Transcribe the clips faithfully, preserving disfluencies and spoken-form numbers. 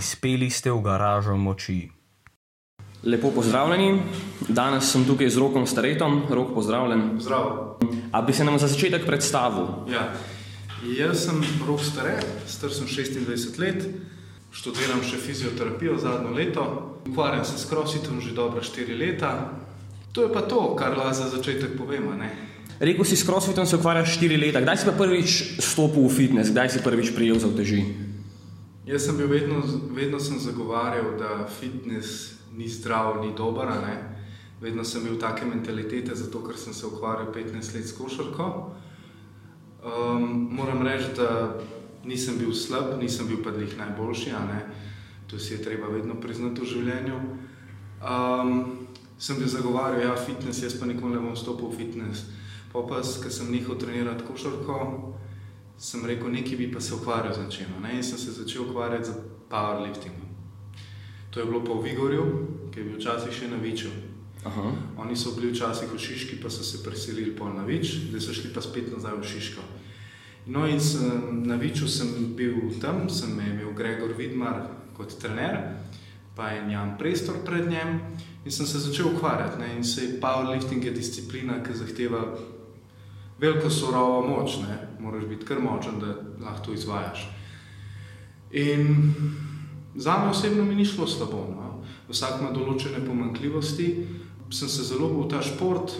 Prispeli ste v Garažo Moči. Lepo pozdravljeni. Danes sem tukaj z Rokom Staretom. Rok, pozdravljen. Zdravo. A bi se nam za začetek predstavil? Ja. Jaz sem Rok Stare, star sem šestindvajset let, študiram še fizioterapijo zadnjo leto, ukvarjam se s crossfitom že dobra štiri leta. To je pa to, kar lahko za začetek povemo, ne? Rekel si, s crossfitom se ukvarjaš štiri leta. Kdaj si pa prvič stopil v fitness? Kdaj si prvič prijel za uteži? Jaz sem bil vedno, vedno sem zagovarjal, da fitness ni zdrav, ni dober, ne? Vedno sem imel take mentalitete, zato ker sem se ukvarjal petnajst let s košarko. Um, moram reči, da nisem bil slab, nisem bil pa glih najboljši, a ne? To si je treba vedno priznati v življenju. Um, sem bil zagovarjal, ja, fitness, jaz pa nikoli ne bom stopil v fitness. Popas, ko sem nehal trenirati košarko, sem rekel, nekaj bi pa se ukvarjal za čim, ne? In sem se začel ukvarjati za powerliftingom. To je bilo pa v Vigorju, ki je bil včasih še na Viču. Aha. Oni so bili včasih v Šiški, pa so se preselili pol na Vič, da so šli pa spet nazaj v Šiško. No in sem, na Viču sem bil tam, sem imel Gregor Widmar kot trener, pa je Jan Prestor pred njem in sem se začel ukvarjati, ne? In se powerlifting je disciplina, ki zahteva veliko surovo moč, ne? Moraš biti kar močen, da lahko to izvajaš. In zame osebno mi ni šlo slabo, no? Vsak ima določene pomanjkljivosti. Sem se zelo v ta šport,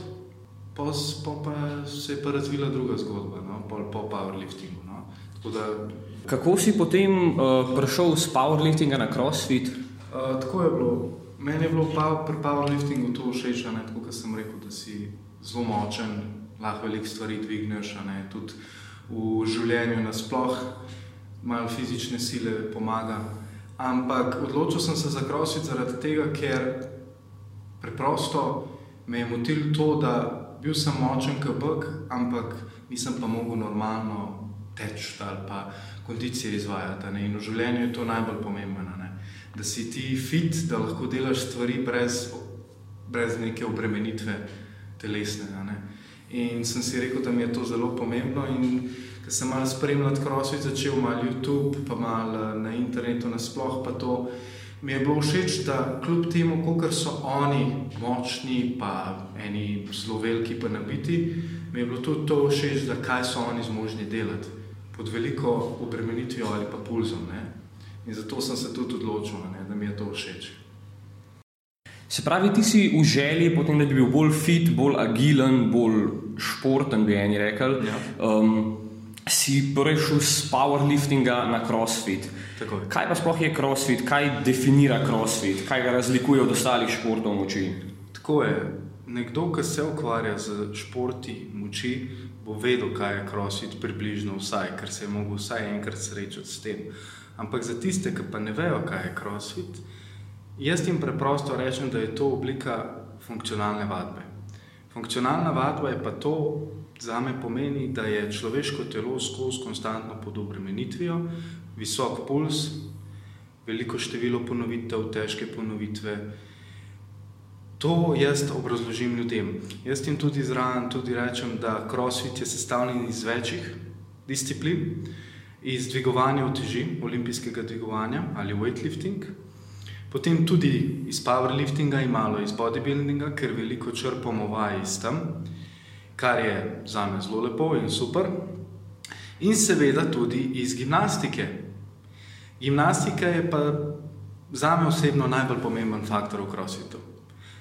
pa se je pa razvila druga zgodba, no? po, po powerliftingu. No? Tako da... Kako si potem uh, prišel z powerliftinga na crossfit? Uh, tako je bilo. Meni je bilo pa, pri powerliftingu to všeč, ne? Tako kot sem rekel, da si zelo močen, lahko veliko stvari dvigneš, ne? Tudi v življenju nasploh malo fizične sile pomaga. Ampak odločil sem se za crossfit zaradi tega, ker preprosto me je motil to, da bil sem močen kot bek, ampak nisem pa mogel normalno teči ali pa kondicije izvajati. Ne? In v življenju je to najbolj pomembno, ne? Da si ti fit, da lahko delaš stvari brez, brez neke obremenitve telesne. Ne? In sem si rekel, da mi je to zelo pomembno in ko sem malo spremljal crossfit, začel malo YouTube, pa malo na internetu nasploh, pa to mi je bilo všeč, da kljub temu, kolikor so oni močni, pa eni zelo veliki pa nabiti, mi je bilo tudi to všeč, da kaj so oni zmožni delati pod veliko obremenitvijo ali pa pulzom, ne? In zato sem se tudi odločil, ne? Da mi je to všeč. Se pravi, ti si v želji potem, da bi bil bolj fit, bolj agilen, bolj športen, bi eni rekli. Ja. Um, si prešel s powerliftinga na crossfit. Tako. Kaj pa sploh je crossfit? Kaj definira crossfit? Kaj ga razlikuje od ostalih športov moči? Tako je. Nekdo, ki se ukvarja z športi moči, bo vedel, kaj je crossfit približno vsaj, ker se je mogel vsaj enkrat srečati s tem. Ampak za tiste, ki pa ne vejo, kaj je crossfit, jaz jim preprosto rečem, da je to oblika funkcionalne vadbe. Funkcionalna vadba je pa to, zame pomeni, da je človeško telo skozi konstantno pod obremenitvijo, visok puls, veliko število ponovitev, težke ponovitve. To jaz obrazložim ljudem. Jaz jim tudi zraven tudi rečem, da crossfit je sestavljen iz večjih disciplin, iz dvigovanja uteži, olimpijskega dvigovanja ali weightlifting, potem tudi iz powerliftinga in malo iz bodybuildinga, ker veliko črpamo vaj iz tam, kar je zame zelo lepo in super. In seveda tudi iz gimnastike. Gimnastika je pa zame osebno najbolj pomemben faktor v crossfitu.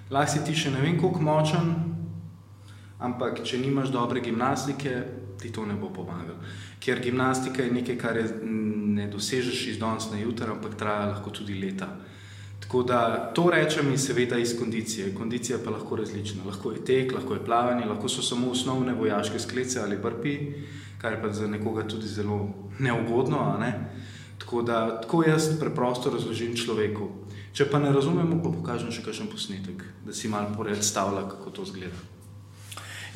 Lahko si ti še ne vem koliko močen, ampak če nimaš dobre gimnastike, ti to ne bo pomagalo. Ker gimnastika je nekaj, kar je, ne dosežeš iz danes na jutro, ampak traja lahko tudi leta. Tako da to rečem in seveda iz kondicije. Kondicija pa lahko različna. Lahko je tek, lahko je plavanje, lahko so samo osnovne vojaške sklece ali burpee, kar je pa za nekoga tudi zelo neugodno, a ne? Tako da, tako jaz preprosto razložim človeku. Če pa ne razumemo, pa pokažem še kakšen posnetek, da si malo predstavlja, kako to zgleda.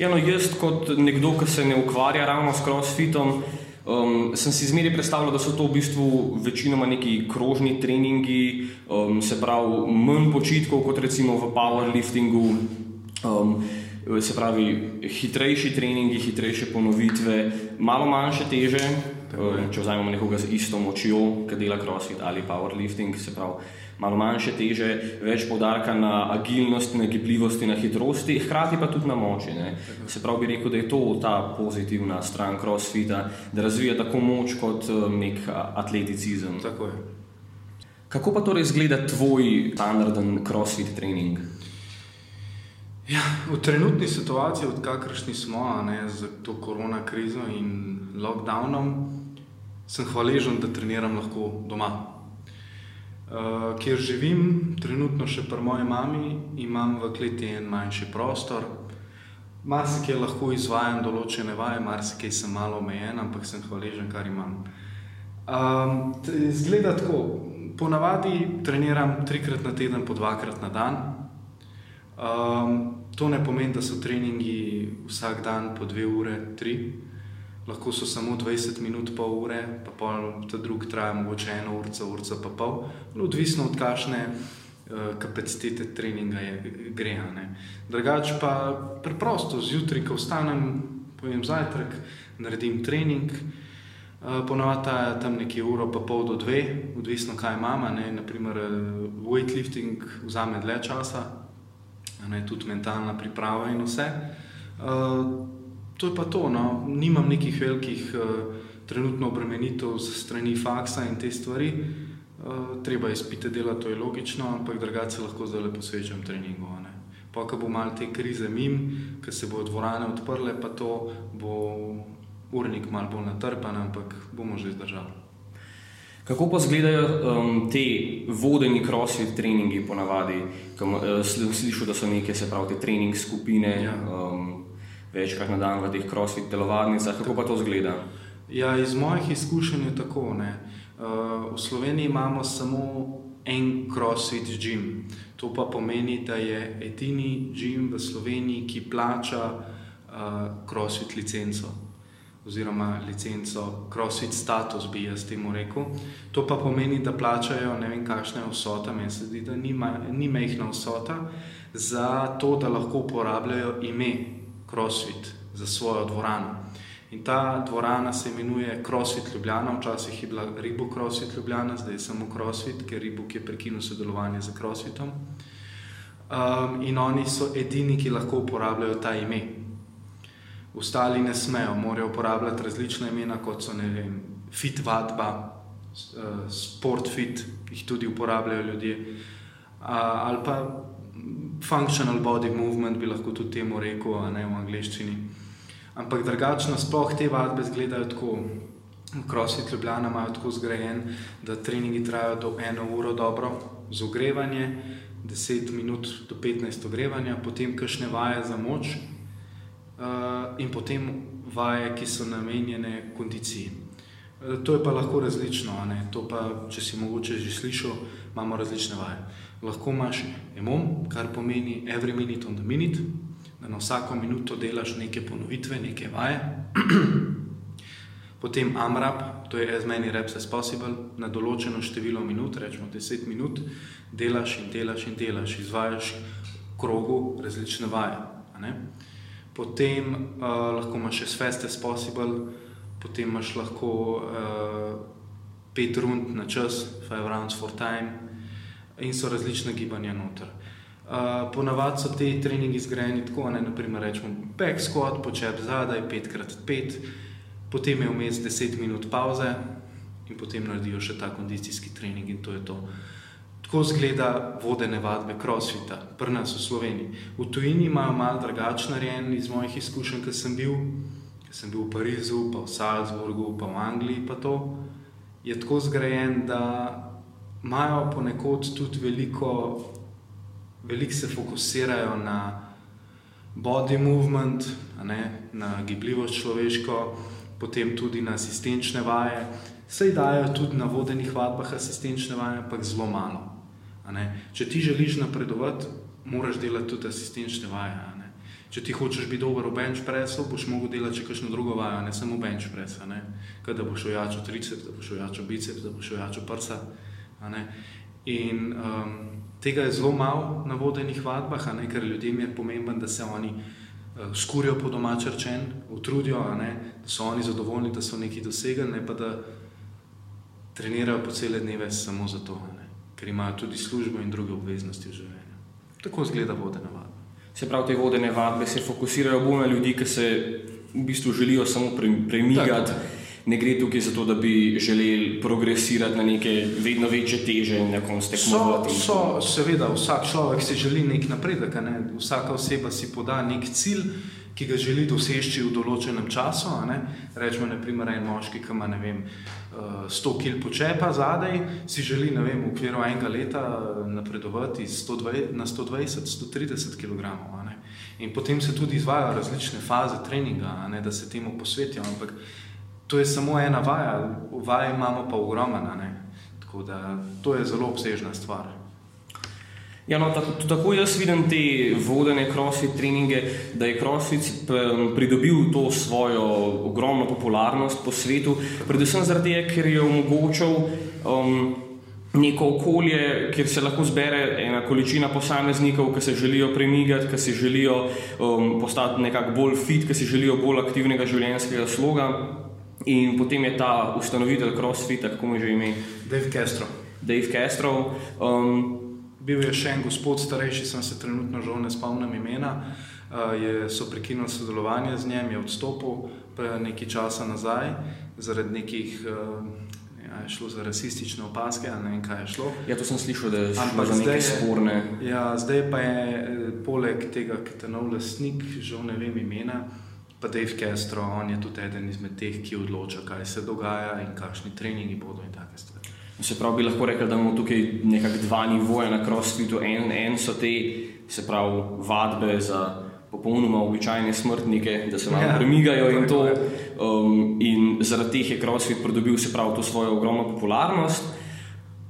Ja, no, jaz kot nekdo, ki se ne ukvarja ravno s crossfitom, Um, sem si zmeraj predstavljal, da so to v bistvu večinoma neki krožni treningi, um, se pravi manj počitkov kot recimo v powerliftingu, um, se pravi hitrejši treningi, hitrejše ponovitve, malo manjše teže, če vzamemo nekoga z isto močjo, ki dela crossfit ali powerlifting, se pravi malo manjše teže, več poudarka na agilnosti, na gibljivosti, na hitrosti, hkrati pa tudi na moči. Ne. Se pravi, bi rekel, da je to ta pozitivna stran crossfita, da razvija tako moč kot nek atleticizem. Tako je. Kako pa torej izgleda tvoj standarden crossfit trening? Ja, v trenutni situaciji, od kakršni smo, ne, z to korona krizo in lockdownom, sem hvaležen, da treniram lahko doma. Uh, kjer živim, trenutno še pri moji mami, imam v kleti en manjši prostor. Marsikaj lahko izvajam določene vaje, marsikaj sem malo omejen, ampak sem hvaležen, kar imam. Um, izgleda tako, ponavadi treniram trikrat na teden, po dvakrat na dan. Um, to ne pomeni, da so treningi vsak dan po dve ure, tri. Lahko so samo dvajset minut, pol ure, pa pol ta drug traja mogoče eno urca, urca pa pol, odvisno od kakšne uh, kapacitete treninga je, gre. Drugač pa preprosto zjutraj, ko vstanem, pojem zajtrk, naredim trening, uh, ponavadi tam nekje uro pa pol do dve, odvisno kaj imam, ne? Naprimer weightlifting vzame dlje časa, ne? Tudi mentalna priprava in vse. Uh, To je pa to, no. Nimam nekih velikih uh, trenutno obremenitev z strani faksa in te stvari. Uh, treba izpite delati, to je logično, ampak drugače se lahko zdaj posvečam treningu. Pa, ko bo malo te krize mim, ko se bodo dvorane odprle, pa to bo urnik malo bolj natrpan, ampak bomo že zdržali. Kako pa izgledajo um, te vodeni crossfit treningi ponavadi? Kam, uh, slišal, da so neke, se pravi, te trening skupine, ja. um, večkrat na dan v teh crossfit telovadnicah, kako pa to zgleda? Ja, iz mojih izkušenj je tako, ne. Uh, v Sloveniji imamo samo en crossfit gym. To pa pomeni, da je edini gym v Sloveniji, ki plača uh, crossfit licenco. Oziroma licenco, crossfit status bi jaz temu rekel. To pa pomeni, da plačajo, ne vem kakšna je vsota, meni se zdi, da ni majhna vsota, za to, da lahko uporabljajo ime CrossFit za svojo dvorano. In ta dvorana se imenuje Crossfit Ljubljana, včasih je bila Reebok Crossfit Ljubljana, zdaj je samo Crossfit, ker Reebok je prekinil sodelovanje z Crossfitom. Um, in oni so edini, ki lahko uporabljajo ta ime. Ostali ne smejo, morajo uporabljati različna imena, kot so, ne vem, fit vadba, sport fit, jih tudi uporabljajo ljudje, uh, ali pa functional body movement bi lahko tudi temu rekel, a ne v angleščini. Ampak drugačno sploh te vadbe zgledajo tako. CrossFit Ljubljana imajo tako zgrajen, da treningi trajajo do eno uro dobro z ogrevanje, deset minut do petnajst ogrevanja, potem kakšne vaje za moč uh, in potem vaje, ki so namenjene kondiciji. To je pa lahko različno, a ne? To pa, če si mogoče že slišal, imamo različne vaje. Lahko imaš E M O M, kar pomeni every minute on the minute, da na vsako minuto delaš neke ponovitve, neke vaje. Potem A M R A P, to je as many reps as possible, na določeno število minut, rečemo deset minut, delaš in delaš in delaš, izvajaš v krogu različne vaje, a ne? Potem uh, lahko imaš as fast as possible, potem imaš lahko uh, pet rund na čas, five rounds for time, in so različna gibanja noter. Uh, ponavadi so te treningi zgrajeni tako, ne, naprimer rečemo back squat, počep zadaj, pet krat pet, potem je vmes deset minut pauze in potem naredijo še ta kondicijski trening in to je to. Tako zgleda vodene vadbe crossfita, pri nas v Sloveniji. V tujini imajo malo drugač narejen iz mojih izkušenj, ker sem bil, sem bil v Parizu, pa v Salzburgu, pa v Angliji, pa to je tako zgrajen, da imajo ponekod tudi veliko, veliko se fokusirajo na body movement, a ne, na gibljivost človeško, potem tudi na asistenčne vaje. Saj dajo tudi na vodenih vadbah asistenčne vaje, ampak zelo malo. A ne. Če ti želiš napredovati, moraš delati tudi asistenčne vaje. A ne. Če ti hočeš biti dober v bench pressu, boš mogel delati še kakšno drugo vajo, ne samo bench press, a ne. Kaj, da boš ojačal triceps, da boš ojačal biceps, da boš ojačal prsa. In um, tega je zelo malo na vodenih vadbah, a ne, ker ljudem je pomembno, da se oni skurijo po domače rečen, utrudijo, a ne, da so oni zadovoljni, da so nekaj dosegli, ne pa da trenirajo po cele dneve samo za to, ne, ker imajo tudi službo in druge obveznosti v življenju. Tako izgleda vodene vadbe. Se pravi, te vodene vadbe se fokusirajo bolj na ljudi, ki se v bistvu želijo samo premigati, ne gre tukaj za to, da bi želeli progresirati na neke vedno večje teže in nekako stekmovati. So, so, seveda, vsak človek si želi nek napredek, ne? Vsaka oseba si poda nek cilj, ki ga želi doseči v določenem času, ne? Rečemo, na primer, en moški, ki ima, ne vem, sto kilogramov počepa zadaj, si želi, ne vem, v okviru enega leta napredovati na sto dvajset, sto trideset kilogramov, ne? In potem se tudi izvajajo različne faze treninga, ne? Da se temu posvetijo, ampak to je samo ena vaja, vaje imamo pa ogromna, ne? Tako da to je zelo obsežna stvar. Ja, no, tako, tako jaz vidim te vodene crossfit treninge, da je crossfit pridobil to svojo ogromno popularnost po svetu, predvsem zaradi, ker je omogočal um, neko okolje, kjer se lahko zbere ena količina posameznikov, ki se želijo premigati, ki si želijo um, postati nekako bolj fit, ki si želijo bolj aktivnega življenjskega sloga. In potem je ta ustanovitelj CrossFita, kako mu je že ime? Dave Castro. Dave Castro. Um, Bil je še en gospod, starejši, sem se trenutno žal ne spomnim imena, uh, je, so prekinili sodelovanje z njem, je odstopil nekaj časa nazaj zaradi nekih, uh, ja, je šlo za rasistične opaske, ne vem kaj je šlo. Ja, to sem slišal, da je šlo Ampak za neke sporne. Je, ja, zdaj pa je poleg tega, ki je nov lastnik, žal ne vem imena, pa Dave Castro, on je tudi eden izmed teh, ki odloča, kaj se dogaja in kakšni treningi bodo in take stvari. Se pravi, bi lahko rekel, da imamo tukaj nekak dva nivoja na crossfitu. En, en so te, se pravi, vadbe za popolnoma običajne smrtnike, da se malo ja, premigajo in to. Um, in zaradi teh je crossfit pridobil, se pravi, to svojo ogromno popularnost.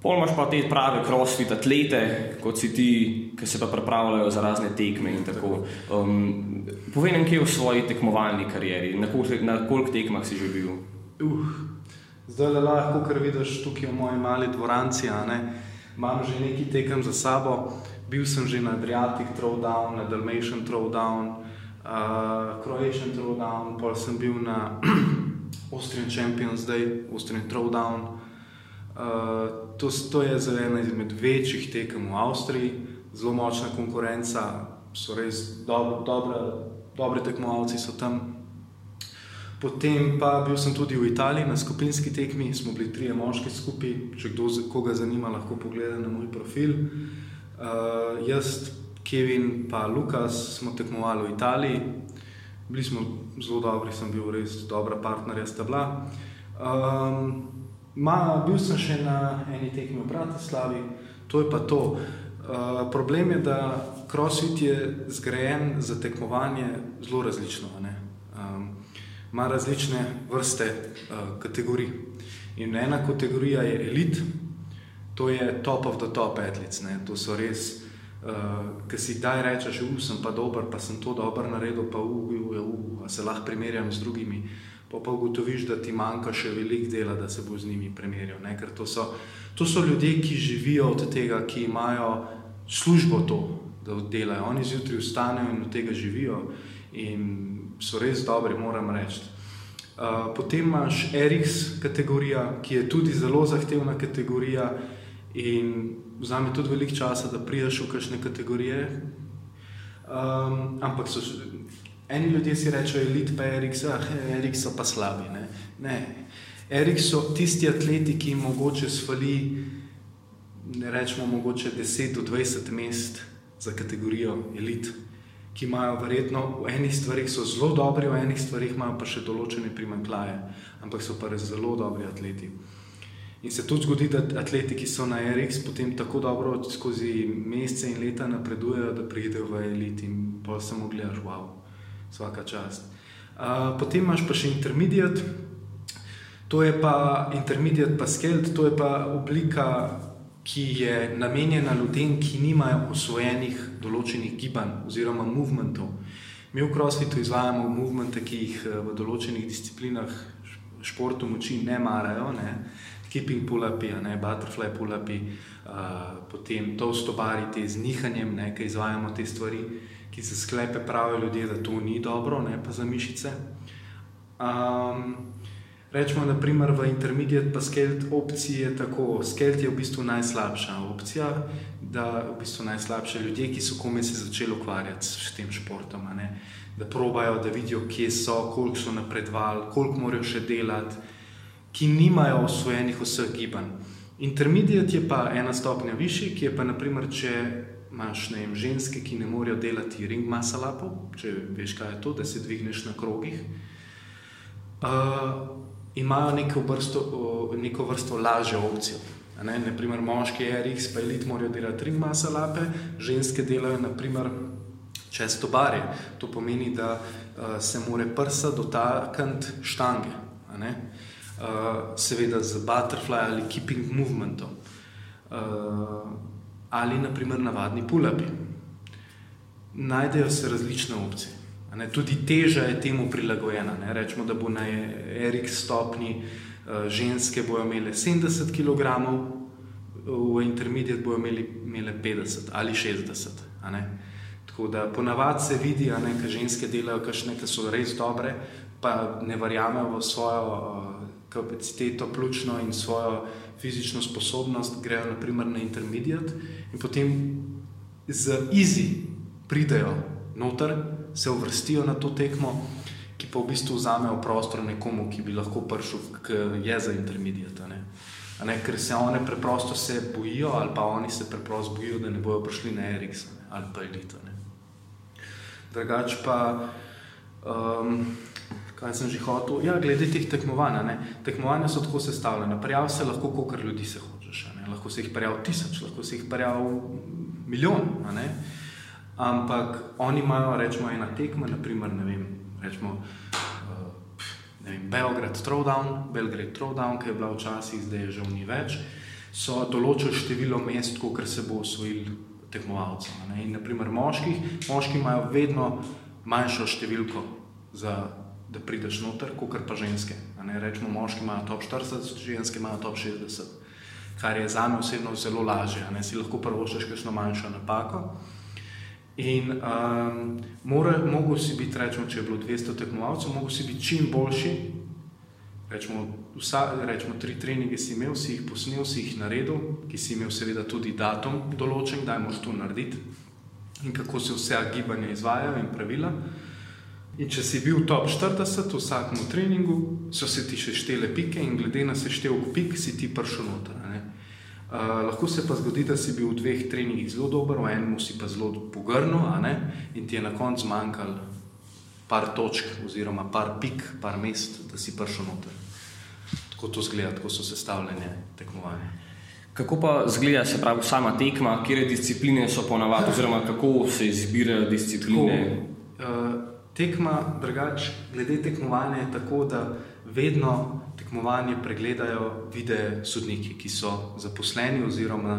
Pol imaš pa te prave crossfit atlete, kot si ti, ki se pa pripravljajo za razne tekme in tako. Um, povej nam, kje v svoji tekmovalni karieri, na koliko, na koliko tekmah si že bil? Uh, zdaj lahko, kar vidiš tukaj v moji mali dvoranci, a ne, imam že nekaj tekem za sabo. Bil sem že na Adriatic Throwdown, na Dalmatian Throwdown, uh, Croatian Throwdown, pol sem bil na Austrian Champions Day, Austrian Throwdown. Uh, To, to je za ena izmed večjih tekem v Avstriji, zelo močna konkurenca, so res dobro, dobra, dobri tekmovalci so tam. Potem pa bil sem tudi v Italiji na skupinski tekmi, smo bili trije moški skupaj, če kdo koga zanima, lahko pogleda na moj profil. Uh, jaz, Kevin pa Lukas smo tekmovali v Italiji, bili smo zelo dobri, sem bil res dobra partnerja sta bila. Um, Ma, bil sem še na eni tekmi v Bratislavi, to je pa to. Uh, problem je, da crossfit je zgrajen za tekmovanje zelo različno, ne? Um, ima različne vrste uh, kategorij in ena kategorija je elit, to je top of the top athletes, ne? To so res, uh, ki si daj rečeš, u, sem pa dober, pa sem to dober naredil, pa u, u, u, a se lahko primerjam z drugimi. Pa pa ugotoviš, da ti manjka še veliko dela, da se bo z njimi primerjal, ne? Ker to so, to so ljudje, ki živijo od tega, ki imajo službo to, da delajo. Oni zjutraj vstanejo in od tega živijo in so res dobri, moram reči. Uh, potem imaš Eriks kategorija, ki je tudi zelo zahtevna kategorija in vzame tudi veliko časa, da prideš v kakšne kategorije, um, ampak so... Eni ljudje si rečejo elit pa Eriks, ah, Eriks so pa slabi, ne. Ne. Eriks so tisti atleti, ki mogoče sfali, ne rečemo mogoče deset do dvajset mest za kategorijo elit, ki imajo verjetno v enih stvarih so zelo dobri, v enih stvarih imajo pa še določene primanjkljaje, ampak so pa res zelo dobri atleti. In se tudi zgodi, da atleti, ki so na Eriks, potem tako dobro skozi mesece in leta napredujejo, da pridejo v elit in pa samo gledaš, wow. Vsaka čast. Uh, potem imaš pa še intermediate, to je pa intermediate pa skilled, to je pa oblika, ki je namenjena ljudem, ki nimajo osvojenih določenih gibanj oziroma movementov. Mi v crossfitu izvajamo movemente, ki jih v določenih disciplinah športu moči ne marajo, ne? Keeping pull-upi, ne? Butterfly pull-upi, uh, potem toast to bari, te z nihanjem, ne? Ki izvajamo te stvari, ki se sklepe pravijo ljudje, da to ni dobro, ne pa za mišice. Um, Rečemo, na primer, v intermediate pa skelt opciji je tako, skelt je v bistvu najslabša opcija, da v bistvu najslabše ljudje, ki so komaj se začeli ukvarjati s tem športom, ne? Da probajo, da vidijo, kje so, koliko so napredovali, koliko morajo še delati, ki nimajo osvojenih vseh gibanj. Intermediate je pa ena stopnja višji, ki je pa, na primer, če imaš, ne vem, ženske, ki ne morejo delati ring muscle upov, če veš, kaj je to, da se dvigneš na krogih, uh, imajo neko vrsto, neko vrsto lažjo opcijo. Ne? Naprimer, moški R X pa Elite morajo delati ring muscle upe, ženske delajo, naprimer, čestobare. To pomeni, da uh, se more prsa dotakniti štange. Ne? Uh, seveda z butterfly ali keeping movementom. Uh, ali, naprimer, navadni pull-upi. Najdejo se različne opcije. Ne, tudi teža je temu prilagojena. Ne. Rečemo, da bo na R X stopni uh, ženske bojo imele sedemdeset kilogramov, v intermediate bojo imeli, imele petdeset ali šestdeset. Tako da ponavadi se vidi, ker ženske delajo kakšne, ki so res dobre, pa ne verjamejo v svojo uh, kapaciteto pljučno in svojo fizično sposobnost, grejo naprimer na intermediate in potem z easy pridejo noter, se uvrstijo na to tekmo, ki pa v bistvu vzamejo prostor nekomu, ki bi lahko prišel, ki je za intermediata. Ne? A ne, ker se one preprosto se bojijo ali pa oni se preprosto bojijo, da ne bojo prišli na Eriksa ali pa Elita. Drugač pa, um, kaj sem že hotel, ja, glede teh tekmovanja. Ne? Tekmovanja so tako sestavljena, prijav se lahko, kolikor ljudi se hočeš. Ne? Lahko se jih prijav tisoč, lahko se jih prijav milijon. A ne? Ampak oni imajo, rečemo, ena tekma, naprimer, ne vem, rečemo, ne vem, Belgrade Throwdown, Belgrade Throwdown, ki je bila včasih, zdaj je žal ni več, so določili število mest, kolikor se bo osvojil tekmovalcev. Ne? In, naprimer, moških, moški imajo vedno manjšo številko, za, da prideš noter, kolikor pa ženske. Ne? Rečemo, moški imajo top štirideset, ženske imajo top šestdeset, kar je zame osebno zelo lažje, ne? Si lahko prvočeš kakšno manjšo napako. In um, more, mogel si biti, rečemo, če je bilo dvesto tekmovalcev, mogel si biti čim boljši, rečemo, vsa, rečemo, tri treninge si imel, si jih posnel, si jih naredil, ki si imel seveda tudi datum določen, kdaj moraš to narediti in kako se vse gibanja izvajajo in pravila. In če si bil top štirideset v vsakem treningu, so se ti še štele pike in glede na seštevk pik si ti prišel noter. Uh, lahko se pa zgodi, da si bil v dveh treningih zelo dober, v enemu si pa zelo pogrnil, a ne? In ti je na koncu zmanjkalo par točk oziroma par pik, par mest, da si prišel noter. Tako to zgleda, tako so sestavljene tekmovanja. Kako pa zgleda, se pravi, sama tekma, kje discipline so ponavadi oziroma kako se izbirajo discipline? Tako, uh, tekma drugače, glede tekmovanja je tako, da vedno tekmovanje pregledajo videe sodniki, ki so zaposleni oziroma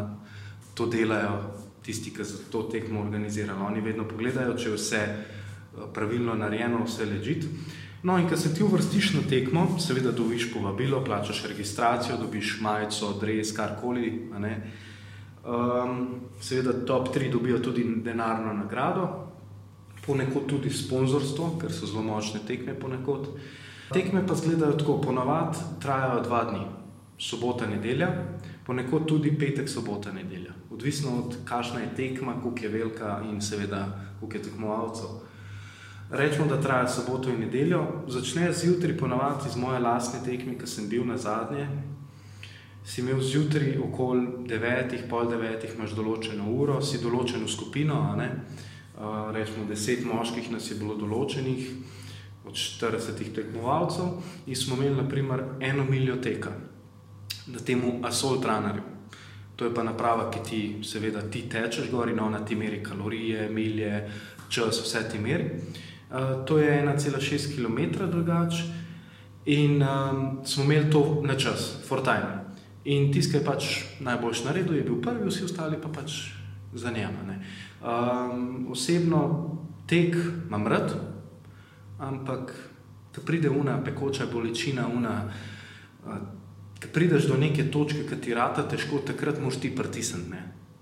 to delajo tisti, ki za to tekmo organizirajo. Oni vedno pogledajo, če je vse pravilno narejeno, vse legit. No in ko se ti uvrstiš na tekmo, seveda dobiš povabilo, plačaš registracijo, dobiš majico, dres, karkoli. A ne? Um, seveda top tri dobijo tudi denarno nagrado, ponekod tudi sponzorstvo, ker so zelo močne tekme ponekod. Tekme pa izgledajo tako, ponavadi trajajo dva dni, sobota, nedelja, ponekod tudi petek, sobota, nedelja. Odvisno od kakšna je tekma, koliko je velika in seveda koliko je tekmovalcev. Rečemo, da traja soboto in nedeljo, začne zjutraj ponavadi iz moje lastne tekme, ki sem bil na zadnje, si imel zjutraj okoli devetih, pol devetih, imaš določeno uro, si določeno skupino, a ne? Rečemo, deset moških nas je bilo določenih, od štiridesetih tekmovalcev in smo imeli, naprimer, eno miljo teka na temu assault runnerju. To je pa naprava, ki ti, seveda, ti tečeš gor in ona ti meri kalorije, milje, čas, vse ti meri. Uh, to je ena cela šest kilometra drugač in um, smo imeli to na čas, for time. In tisti, ki je pač najboljš naredil, je bil prvi, vsi ostali pa pač za njema. Ne. Um, osebno tek imam rad, ampak, ko pride una pekoča bolečina, una, ko prideš do neke točke, ki ti rata težko, takrat moraš ti pritisniti.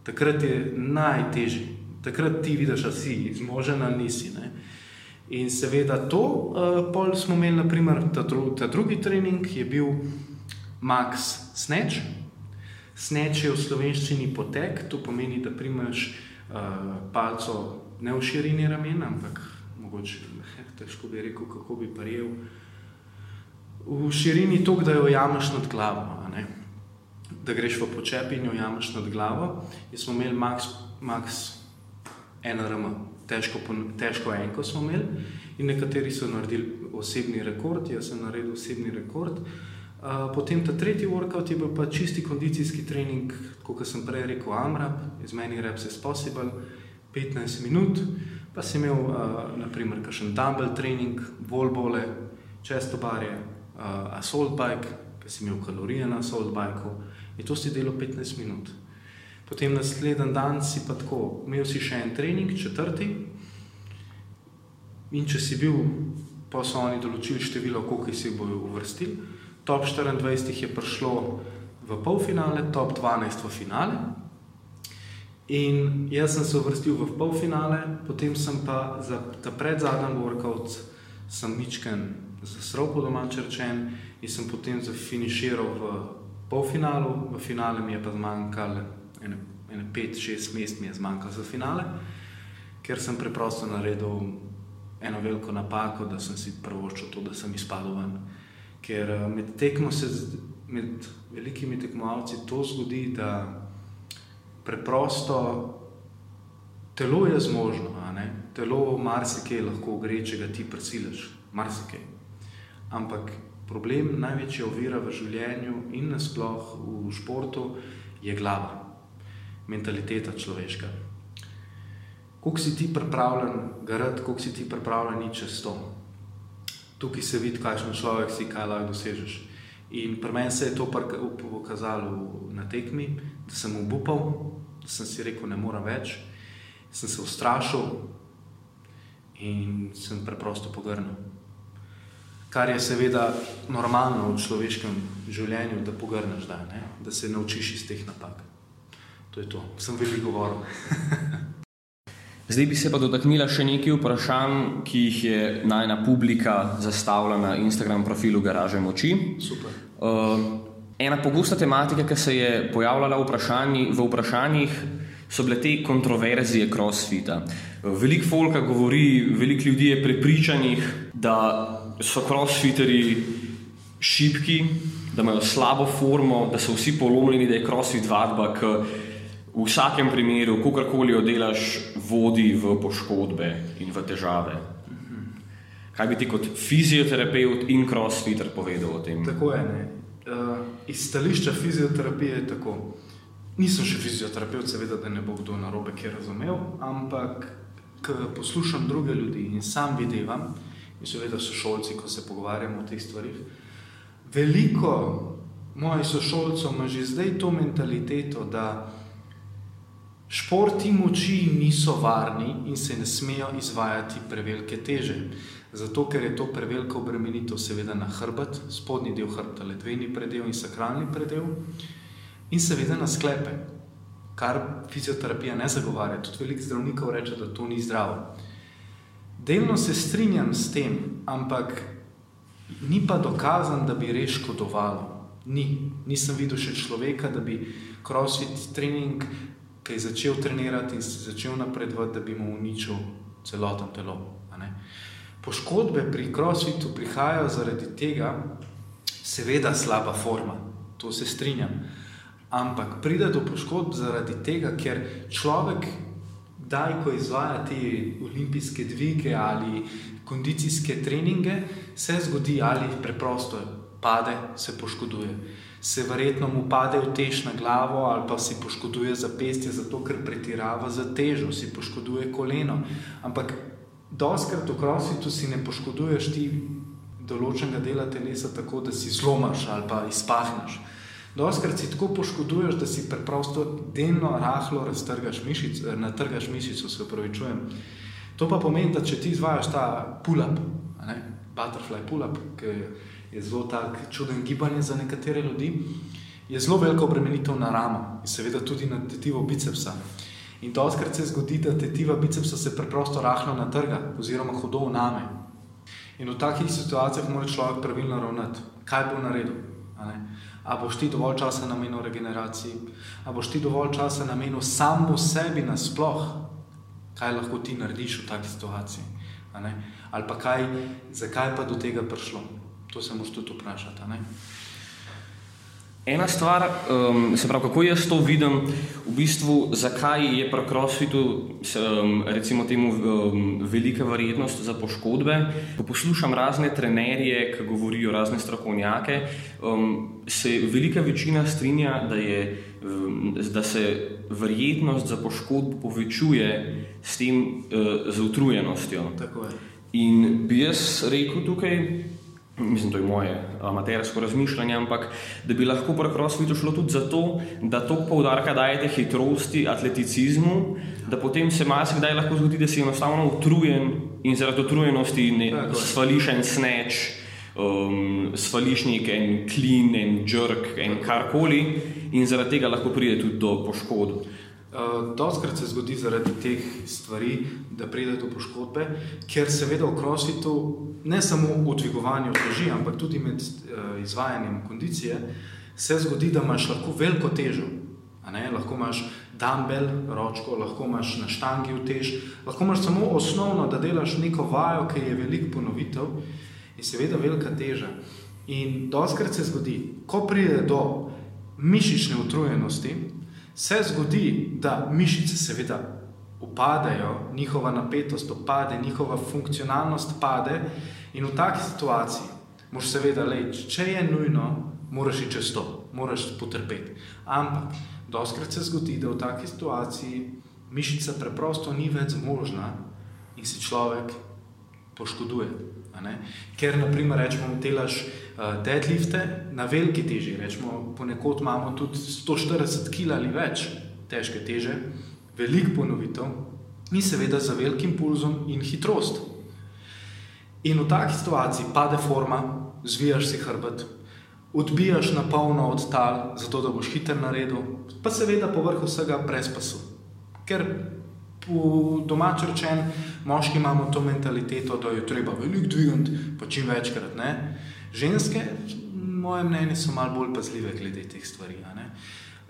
Takrat je najtežji Takrat ti vidiš, da si zmožen ali nisi. Ne? In seveda to, uh, pol smo imeli, naprimer, ta, dru, ta drugi trening je bil Max Snatch. Snatch je v slovenščini potek, to pomeni, da primaš uh, palco ne v širini ramen, ampak mogoče, težko bi rekel, kako bi parjel, v širini toliko, da jo jamaš nad glavo, a ne? Da greš v počep in jo jamaš nad glavo. In smo imeli max, max en R M. Težko, težko enko smo imeli in nekateri so naredili osebni rekord, jaz sem naredil osebni rekord. Potem ta tretji workout je bil pa čisti kondicijski trening, tako kot sem prej rekel, AMRAP, iz many reps is possible, petnajst minut, pa sem imel uh, naprimer kakšen dumbbell trening, wallbole, chest barje, uh, assault bike, pa sem imel kalorije na assault bikeu in to si delo petnajst minut. Potem naslednji dan si pa tako, imel si še en trening, četrti, in če si bil, pa so oni določili število, koliko si bojo uvrstili. top dvaindvajset je prišlo v polfinale, top dvanajst v finale. In jaz sem se uvrstil v polfinale, potem sem pa za ta predzadnji workout sem mičken zasral, po domače rečen, in sem potem zafiniširal v polfinalu, v finale mi je pa zmanjkalo pet šest mest mi je zmanjkalo za finale, ker sem preprosto naredil eno veliko napako, da sem si prvoščil to, da sem izpadel ven. Ker med tekmo se, med velikimi tekmovalci to zgodi, da preprosto telo je zmožno, a ne? Telo marsikaj lahko gre, če ga ti prisiliš, marsikaj. Ampak problem, največja ovira v življenju in nasploh v športu je glava. Mentaliteta človeška. Koliko si ti pripravljen garati, koliko si ti pripravljen iti čez to. Tukaj se vidi, kakšen človek si, kaj lahko dosežeš. In pri meni se je to pokazalo na tekmi, da sem obupal, da sem si rekel, ne moram več, sem se ustrašil in sem preprosto pogrnil. Kar je seveda normalno v človeškem življenju, da pogrneš, da, ne? Da se naučiš iz teh napak. To je to. Sem veliko govoril. Zdaj bi se pa dotaknila še nekaj vprašanj, ki jih je najna publika zastavila na Instagram profilu Garaže Moči. Super. Uh, ena pogosta tematika, ki se je pojavljala v, vprašanji, v vprašanjih, so bile te kontroverzije CrossFita. Veliko folka govori, veliko ljudi je prepričanih, da so CrossFiteri šibki, da imajo slabo formo, da so vsi polomljeni, da je CrossFit vadba, ki v vsakem primeru, kakorkoli jo delaš, vodi v poškodbe in v težave. Kaj bi ti kot fizioterapeut in crossfitter povedal o tem? Tako je, ne. Uh, iz stališča fizioterapije je tako. Nisem še fizioterapeut, seveda, da ne bo kdo narobe kje razumel, ampak ko poslušam druge ljudi in sam videvam, in seveda sošolci, ko se pogovarjamo o teh stvarih, veliko mojih sošolcev ima že zdaj to mentaliteto, da športi moči niso varni in se ne smejo izvajati prevelike teže, zato ker je to prevelika obremenitev seveda na hrbet, spodnji del hrbta, ledveni predel in sakralni predel in seveda na sklepe, kar fizioterapija ne zagovarja, tudi veliko zdravnikov reče, da to ni zdravo. Delno se strinjam s tem, ampak ni pa dokazan, da bi res škodovalo. Ni. Nisem videl še človeka, da bi crossfit trening, ki je začel trenirati in se začel napredovati, da bi mu uničil celotno telo. A ne? Poškodbe pri crossfitu prihajajo zaradi tega, seveda slaba forma, to se strinjam, ampak pride do poškodb zaradi tega, ker človek daj, ko izvaja te olimpijske dvige ali kondicijske treninge, se zgodi ali preprosto pade, se poškoduje. Se verjetno mu pade utež na glavo ali pa si poškoduje zapestje, zato ker pretirava za težo, si poškoduje koleno. Ampak doskrat v crossfitu si ne poškoduješ ti določenega dela telesa tako, da si zlomaš ali pa izpahneš. Doskrat si tako poškoduješ, da si preprosto delno rahlo raztrgaš mišico, natrgaš mišico, se opravičujem. To pa pomeni, da če ti izvajaš ta pull-up, butterfly pull-up, ki je zelo tak čuden gibanje za nekatere ljudi, je zelo velika obremenitev na ramo in seveda tudi na tetivo bicepsa. In doskrat se zgodi, da tetiva bicepsa se preprosto rahlo natrga oziroma hudo vname. In v takih situacijah mora človek pravilno ravnati. Kaj bo naredil? A, a boš ti dovolj časa namenil regeneraciji? A boš ti dovolj časa namenil samo sebi nasploh? Kaj lahko ti narediš v taki situaciji? A ne? Ali pa kaj, zakaj pa do tega prišlo? To se moraš tudi vprašati. A ne? Ena stvar, um, se pravi, kako jaz to vidim, v bistvu, zakaj je pri CrossFitu um, recimo temu um, velika verjetnost za poškodbe. Ko poslušam razne trenerje, ki govorijo razne strokovnjake, um, se velika večina strinja, da, je, um, da se verjetnost za poškodbo povečuje s tem uh, z utrujenostjo. Tako je. In bi jaz rekel tukaj, mislim, to je moje amatersko razmišljanje, ampak da bi lahko pri CrossFitu šlo tudi zato, da toliko poudarka dajete hitrosti, atleticizmu, da potem se marsikdaj lahko zgodi, da si enostavno utrujen in zaradi utrujenosti ne, svališ en snatch, um, svališ nek en clean, en jerk, en karkoli in zaradi tega lahko pride tudi do poškodb. Uh, Dostkrat se zgodi zaradi teh stvari, da pride do poškodbe, ker seveda v CrossFitu ne samo v dvigovanju teži, ampak tudi med uh, izvajanjem kondicije se zgodi, da imaš lahko veliko težo. A ne? Lahko imaš dumbbell, ročko, lahko imaš na štangi utež, lahko imaš samo osnovno, da delaš neko vajo, ki je veliko ponovitev in seveda velika teža. In dostkrat se zgodi, ko pride do mišične utrujenosti, se zgodi, da mišice seveda upadajo, njihova napetost upade, njihova funkcionalnost pade in v taki situaciji moraš seveda leči, če je nujno, moraš i čez to, moraš potrpeti. Ampak doskrat se zgodi, da v taki situaciji mišica preprosto ni več zmožna in si človek poškoduje. A ne? Ker, na primer, rečemo, delaš uh, deadlifte na veliki teži, rečemo, ponekod imamo tudi sto štirideset kilogramov ali več težke teže, veliko ponovitev in seveda za velikim pulzom in hitrost. In v taki situaciji pade forma, zvijaš si hrbet, odbijaš na polno od tal, zato da boš hiter naredil, pa seveda povrh vsega brez pasu. Ker v domač rečen, moški imamo to mentaliteto, da jo treba veliko dvigant, pa čim večkrat, ne. Ženske, moje mnenje, so malo bolj pazljive glede teh stvari, a ne.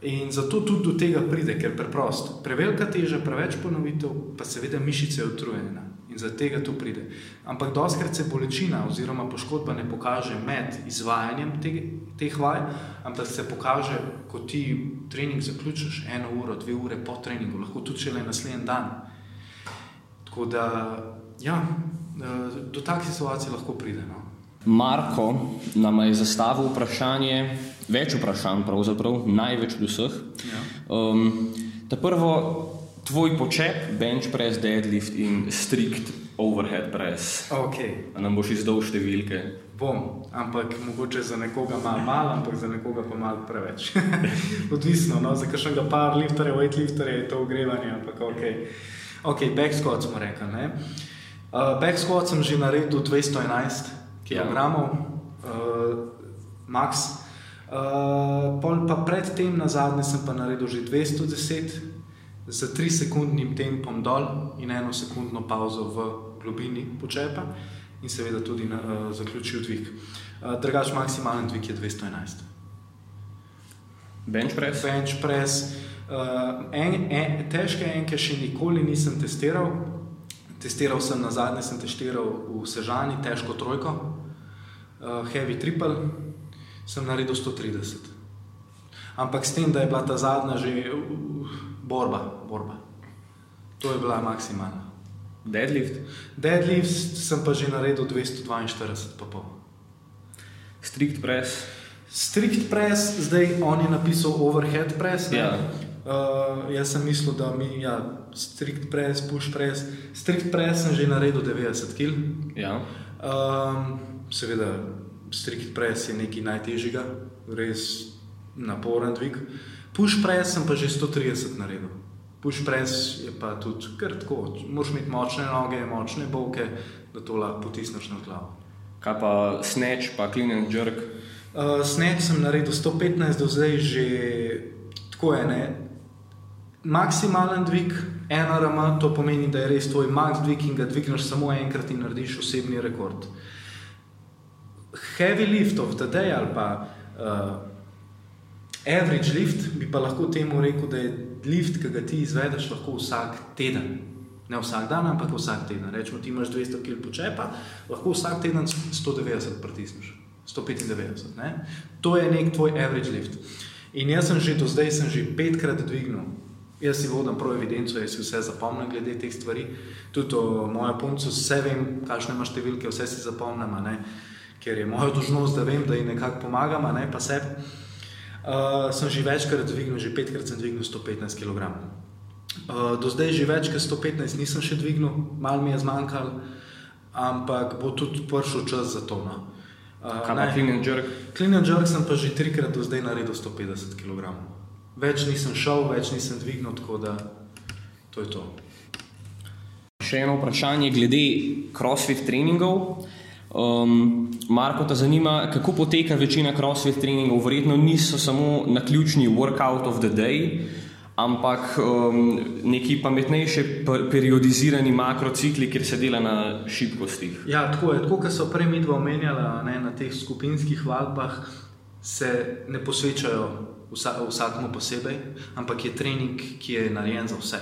In zato tudi do tega pride, ker preprosto, prevelika teža, preveč ponovitev, pa seveda mišice je utrujena. In zato tega tu pride. Ampak doskrat se bolečina oziroma poškodba ne pokaže med izvajanjem te, teh vaj, ampak se pokaže, ko ti trening zaključiš eno uro, dve ure po treningu, lahko tudi šele naslednji dan. Tako da, ja, do takih situacij lahko pride, no. Marko nam je zastavil vprašanje, več vprašanj pravzaprav, največ od vseh. Ja. Um, ta prvo, tvoj počep, bench press, deadlift in strict overhead press. Okay. A nam boš izdal številke? Bom, ampak mogoče za nekoga malo malo, ampak za nekoga pa malo preveč. Odvisno, no, za kakšnega par lifterja, weight lifterja je to ogrevanje, ampak ok. Ok, back squat smo rekli, ne. Uh, back squat sem že naredil dvesto enajst kilogramov, uh, max. Uh, pol pa pred tem nazadnje sem pa naredil že dvesto deset z tri sekundnim tempom dol in eno sekundno pauzo v globini počepa in seveda tudi na, uh, zaključil dvig. Uh, drugač maksimalen dvig je dvesto enajst. Bench press? Bench press. Uh, en, en, težke enke še nikoli nisem testiral. Testiral sem nazadnje, sem testiral v Sežani težko trojko, uh, heavy triple, sem naredil sto trideset. Ampak s tem, da je bila ta zadnja že uh, Borba, borba. To je bila maksimalna. Deadlift? Deadlift sem pa že naredil dvesto dvainštirideset pa pol. Strict press? Strict press, zdaj on je napisal overhead press. Ja. Uh, jaz sem mislil, da mi, ja, strict press, push press. Strict press sem že naredil devetdeset kilogramov. Ja. Uh, seveda, strict press je nekaj najtežjega, res naporen dvig. Push press sem pa že sto trideset naredil. Push press je pa tudi kar tako. Moraš imeti močne noge, močne boke, da to lahko potisneš na glavo. Kaj pa snatch, pa clean and jerk? Uh, snatch sem naredil sto petnajst, do zdaj že tako je, ne? maksimalen dvig, ena rama, to pomeni, da je res tvoj max dvig in ga dvigneš samo enkrat in narediš osebni rekord. Heavy lift of the day ali pa uh, average lift, bi pa lahko temu rekel, da je lift, ki ga ti izvedeš lahko vsak teden. Ne vsak dan, ampak vsak teden. Rečemo, ti imaš dvesto kilogramov počepa, lahko vsak teden sto devetdeset pritisneš. sto petindevetdeset, ne? To je nek tvoj average lift. In jaz sem že do zdaj sem že petkrat dvignil. Jaz si vodim prav evidenco, jaz si vse zapomnim glede teh stvari. Tudi o mojo puncu, vse vem, kakšne ima številke, vse si zapomnim, ne? Ker je moja dolžnost, da vem, da ji nekako pomagam, ne? Pa se uh, sem že večkrat dvignil, že petkrat sem dvignil sto petnajst kilogramov. Uh, do zdaj že več kot sto petnajst nisem še dvignil, malo mi je zmanjkalo, ampak bo tudi prišel čas za to, no. Uh, Kaj pa clean and jerk? Clean and jerk sem pa že trikrat do zdaj naredil sto petdeset kilogramov. Več nisem šel, več nisem dvignil, tako da to je to. Še eno vprašanje glede CrossFit treningov. Um, Marko, ta zanima, kako poteka večina CrossFit treningov? Verjetno niso samo naključni workout of the day, ampak um, neki pametnejše periodizirani makrocikli, kjer se dela na šibkostih. Ja, tako je. Tako, kot so prej midva omenjala, ne, na teh skupinskih vadbah se ne posvečajo vsa, vsakmu posebej, ampak je trening, ki je narejen za vse.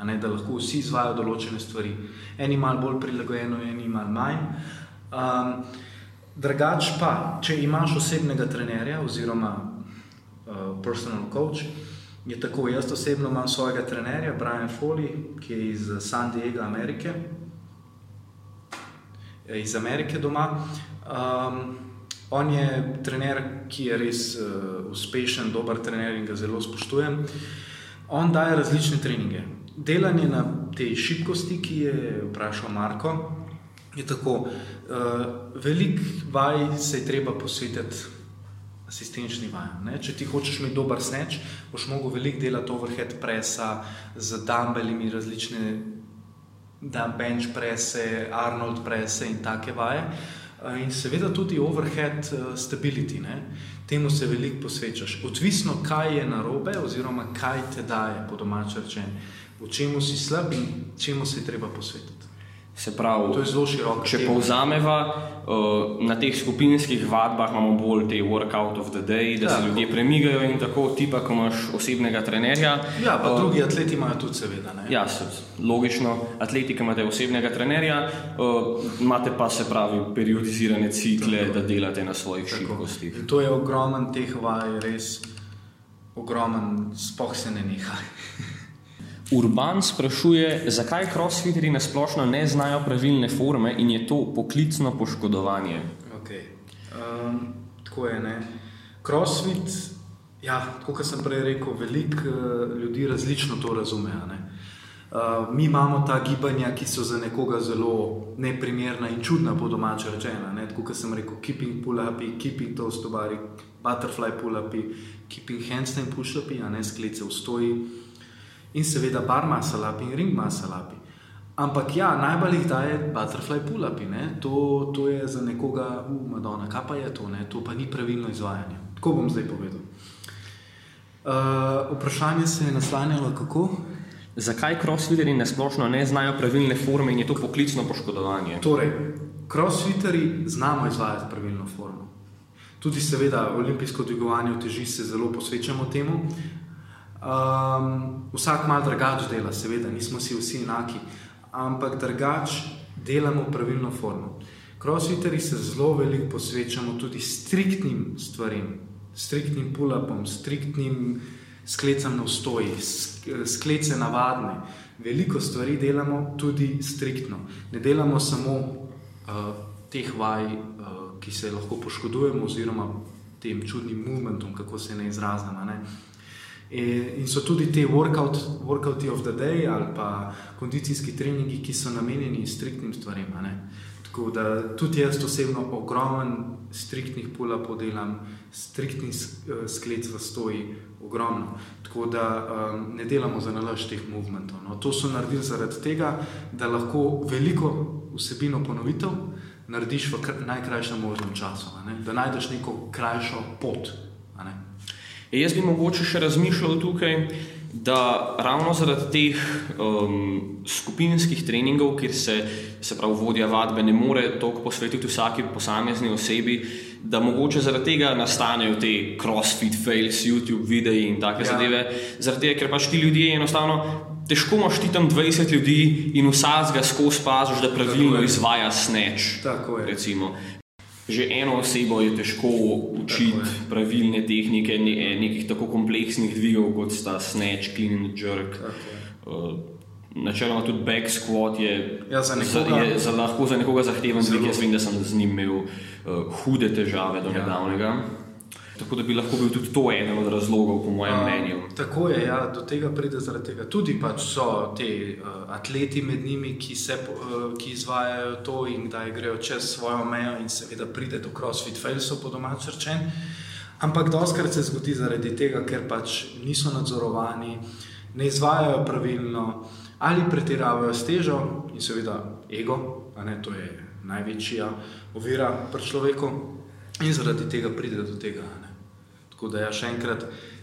A ne, da lahko vsi izvajajo določene stvari. Eni malo bolj prilagojeno, eni malo manj. Um, drugač pa, če imaš osebnega trenerja oziroma uh, personal coach, je tako, jaz osebno imam svojega trenerja, Brian Foley, ki je iz San Diego, Amerike, iz Amerike doma. Um, on je trener, ki je res uh, uspešen, dober trener in ga zelo spoštujem. On daje različne treninge. Delanje na tej šibkosti, ki je vprašal Marko, je tako, uh, veliko vaj se je treba posvetiti asistenčni vajam, ne? Če ti hočeš imeti dober snatch, boš mogel veliko delati overhead pressa z dumbbellimi, različne bench presse, Arnold presse in take vaje. In seveda tudi overhead stability, ne? Temu se veliko posvečaš. Odvisno, kaj je narobe oziroma kaj te daje, po domače rečeno, v čemu si slab in čemu se treba posvetiti. Se pravi, to je zelo široko. Če povzameva, uh, na teh skupinskih vadbah imamo bolj te workout of the day, da ja, se ljudje premigajo in tako, tipa, ko imaš osebnega trenerja. Ja, pa uh, drugi atleti imajo tudi seveda, ne? Ja, logično, atleti, ki imate osebnega trenerja, uh, imate pa, se pravi, periodizirane cikle, tako, da delate na svojih šibkostih. In to je ogromen teh vaj, res ogromen, spoh se ne neha. Urban sprašuje, zakaj crossfiteri na splošno ne znajo pravilne forme in je to poklicno poškodovanje. Okay. Um, tako je, ne. Crossfit, ja, tako kot sem prej rekel, veliko uh, ljudi različno to razume, ne. Uh, mi imamo ta gibanja, ki so za nekoga zelo neprimerna in čudna po domače rečena, ne. Tako kot sem rekel, keeping pull-upi, keeping toes to bar, butterfly pull-upi, keeping handstand push-upi, a ne, sklece v stoji. In seveda bar muscle up in ring muscle up. Ampak ja, najbolj jih daje butterfly pull-upi, ne? To, to je za nekoga, uh, madona, kaj pa je to, ne? To pa ni pravilno izvajanje. Tako bom zdaj povedal. Uh, vprašanje se je naslanjalo kako? Zakaj crossfiteri na splošno ne znajo pravilne forme in je to poklicno poškodovanje? Torej, crossfiteri znamo izvajati pravilno formo. Tudi seveda olimpijsko dvigovanje v teži se zelo posvečamo temu. Um, vsak malo drugač dela, seveda, nismo si vsi enaki, ampak drugač delamo pravilno formo. Crossfiteri se zelo veliko posvečamo tudi striktnim stvarem, striktnim pull-upom, striktnim sklecam na vstoji, sklece navadne. Veliko stvari delamo tudi striktno. Ne delamo samo uh, teh vaj, uh, ki se lahko poškodujemo oziroma tem čudnim movementom, kako se ne izraznamo, ne. In so tudi te workout, workouti of the day ali pa kondicijski treningi, ki so namenjeni striktnim stvarem, ne? Tako da tudi jaz osebno ogromen striktnih pull-upov delam, striktni sklec v stoji, ogromno. Tako da um, ne delamo za nalaž teh movementov. No, to so naredili zaradi tega, da lahko veliko vsebino ponovitev narediš v kr- najkrajšem možnem času, ne? Da najdeš neko krajšo pot. Jaz bi mogoče še razmišljal tukaj, da ravno zaradi teh um, skupinskih treningov, kjer se, se pravi vodja vadbe ne more toliko posvetiti vsaki posamezni osebi, da mogoče zaradi tega nastanejo te CrossFit fails, YouTube videi in take ja. zadeve, zaradi tega, ker pač ti ljudje enostavno težko imaš ti tam dvajset ljudi in vsakega skozi paziš, da pravilno izvaja snatch, tako je. Recimo. Že eno osebo je težko učiti pravilne tehnike ne, nekih tako kompleksnih dvigov, kot sta snatch, clean and jerk. Uh, načeloma tudi back squat je, ja, za nekoga, za, je za, lahko za nekoga zahteven dvig. Jaz vem, da sem z njim imel uh, hude težave do nedavnega. Tako da bi lahko bil tudi to eden od razlogov, po mojem mnenju. A, tako je, ja, do tega pride zaradi tega. Tudi pač so te uh, atleti med njimi, ki, se, uh, ki izvajajo to in kdaj grejo čez svojo mejo in seveda pride do CrossFit failsov, po domač rečen. Ampak dostikrat se zgodi zaradi tega, ker pač niso nadzorovani, ne izvajajo pravilno ali pretiravajo s težo in seveda ego, a ne, to je največja ovira pri človeku. In zaradi tega pride do tega. Ne? Tako da ja, še enkrat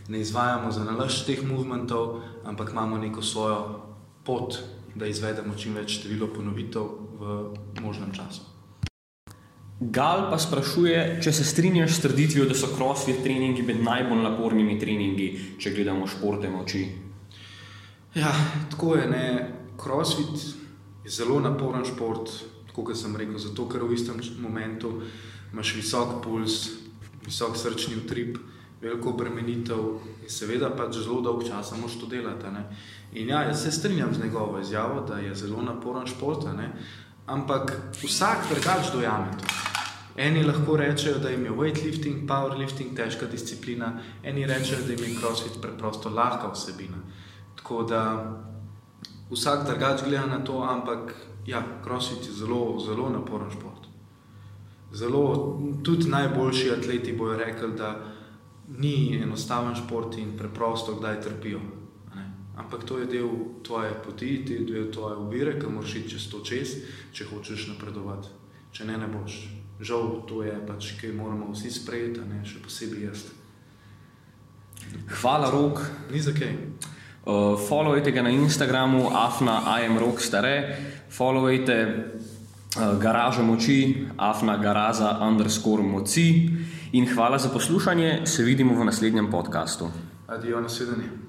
ne izvajamo za nalašč teh movementov, ampak imamo neko svojo pot, da izvedemo čim več število ponovitev v možnem času. Gal pa sprašuje, če se strinjaš s trditvijo, da so CrossFit treningi med najbolj napornimi treningi, če gledamo športe moči. Ja, tako je. Ne? CrossFit je zelo naporen šport, tako kot sem rekel, zato ker v istem momentu imaš visok puls, visok srčni utrip, veliko obremenitev in seveda pač zelo dolg časa moraš to delati. Ne? In ja, jaz se strinjam z njegovo izjavo, da je zelo naporen šport, ne? Ampak vsak drugač dojame to. Eni lahko rečejo, da jim je weightlifting, powerlifting težka disciplina, eni rečejo, da jim je CrossFit preprosto lahka vsebina. Tako da vsak drugač gleda na to, ampak ja, CrossFit je zelo, zelo naporen šport. Zelo, tudi najboljši atleti bojo rekli, da ni enostaven šport in preprosto kdaj trpijo. Ne? Ampak to je del tvoje poti, to je del tvoje ovire, ki moraš iti čez to čez, če hočeš napredovati. Če ne, ne boš. Žal, to je pač, kaj moramo vsi sprejeti, ne? Še posebej jaz. Hvala, Rok. Ni za kaj. Uh, followajte ga na Instagramu, afna, I am Rok Stare. Followajte Garaža Moči, afna garaza underscore moci in hvala za poslušanje, se vidimo v naslednjem podcastu. Adijo, nasvidenje.